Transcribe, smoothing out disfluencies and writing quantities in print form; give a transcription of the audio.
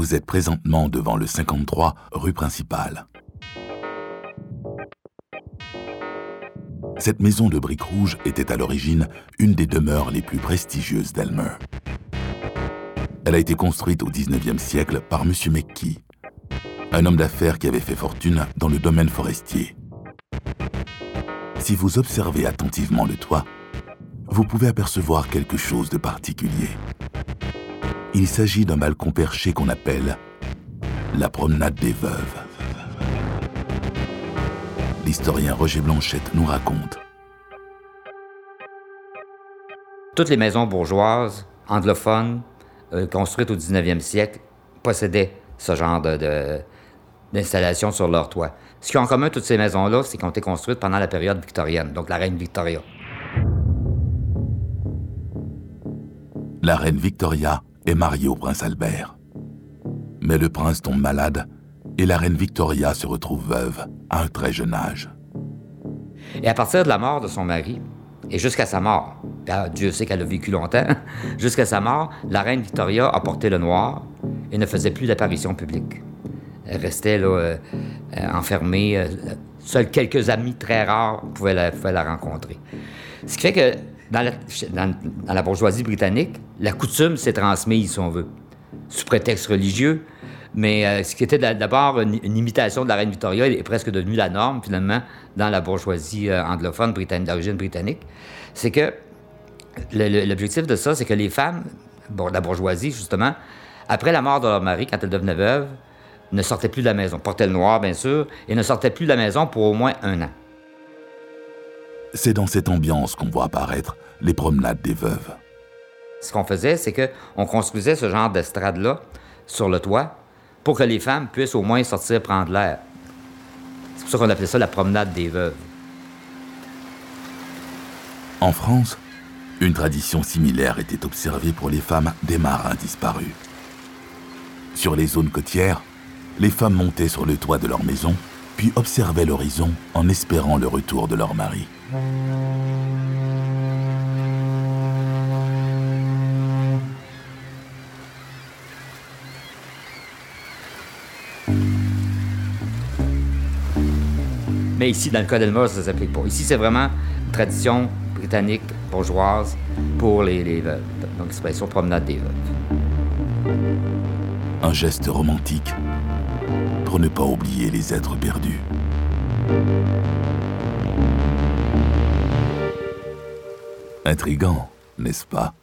vous êtes présentement devant le 53 rue principale. Cette maison de briques rouges était à l'origine une des demeures les plus prestigieuses d'Elmer. Elle a été construite au 19e siècle par M. McKee, un homme d'affaires qui avait fait fortune dans le domaine forestier. Si vous observez attentivement le toit, vous pouvez apercevoir quelque chose de particulier. Il s'agit d'un balcon perché qu'on appelle la promenade des veuves. L'historien Roger Blanchette nous raconte. Toutes les maisons bourgeoises, anglophones, construites au 19e siècle, possédaient ce genre d'installation sur leur toit. Ce qui a en commun toutes ces maisons-là, c'est qu'elles ont été construites pendant la période victorienne, donc la reine Victoria. La reine Victoria est mariée au prince Albert. Mais le prince tombe malade et la reine Victoria se retrouve veuve à un très jeune âge. Et à partir de la mort de son mari, et jusqu'à sa mort, Dieu sait qu'elle a vécu longtemps, jusqu'à sa mort, la reine Victoria a porté le noir et ne faisait plus d'apparition publique. Elle restait là, enfermée. Seuls quelques amis très rares pouvaient la rencontrer. Ce qui fait que dans la bourgeoisie britannique, la coutume s'est transmise, si on veut, sous prétexte religieux. Mais ce qui était d'abord une imitation de la reine Victoria est presque devenu la norme, finalement, dans la bourgeoisie anglophone d'origine britannique. C'est que l'objectif de ça, c'est que les femmes, la bourgeoisie, justement, après la mort de leur mari, quand elles devenaient veuves, ne sortaient plus de la maison. Portaient le noir, bien sûr, et ne sortaient plus de la maison pour au moins 1 an. C'est dans cette ambiance qu'on voit apparaître les promenades des veuves. Ce qu'on faisait, c'est qu'on construisait ce genre d'estrade-là sur le toit, pour que les femmes puissent au moins sortir prendre l'air. C'est pour ça qu'on appelait ça la promenade des veuves. En France, une tradition similaire était observée pour les femmes des marins disparus. Sur les zones côtières, les femmes montaient sur le toit de leur maison, puis observaient l'horizon en espérant le retour de leur mari. Mais ici, dans le cas d'Elmer, ça ne s'applique pas. Ici, c'est vraiment une tradition britannique, bourgeoise, pour les veuves. Donc, l'expression promenade des veuves. Un geste romantique pour ne pas oublier les êtres perdus. Intriguant, n'est-ce pas?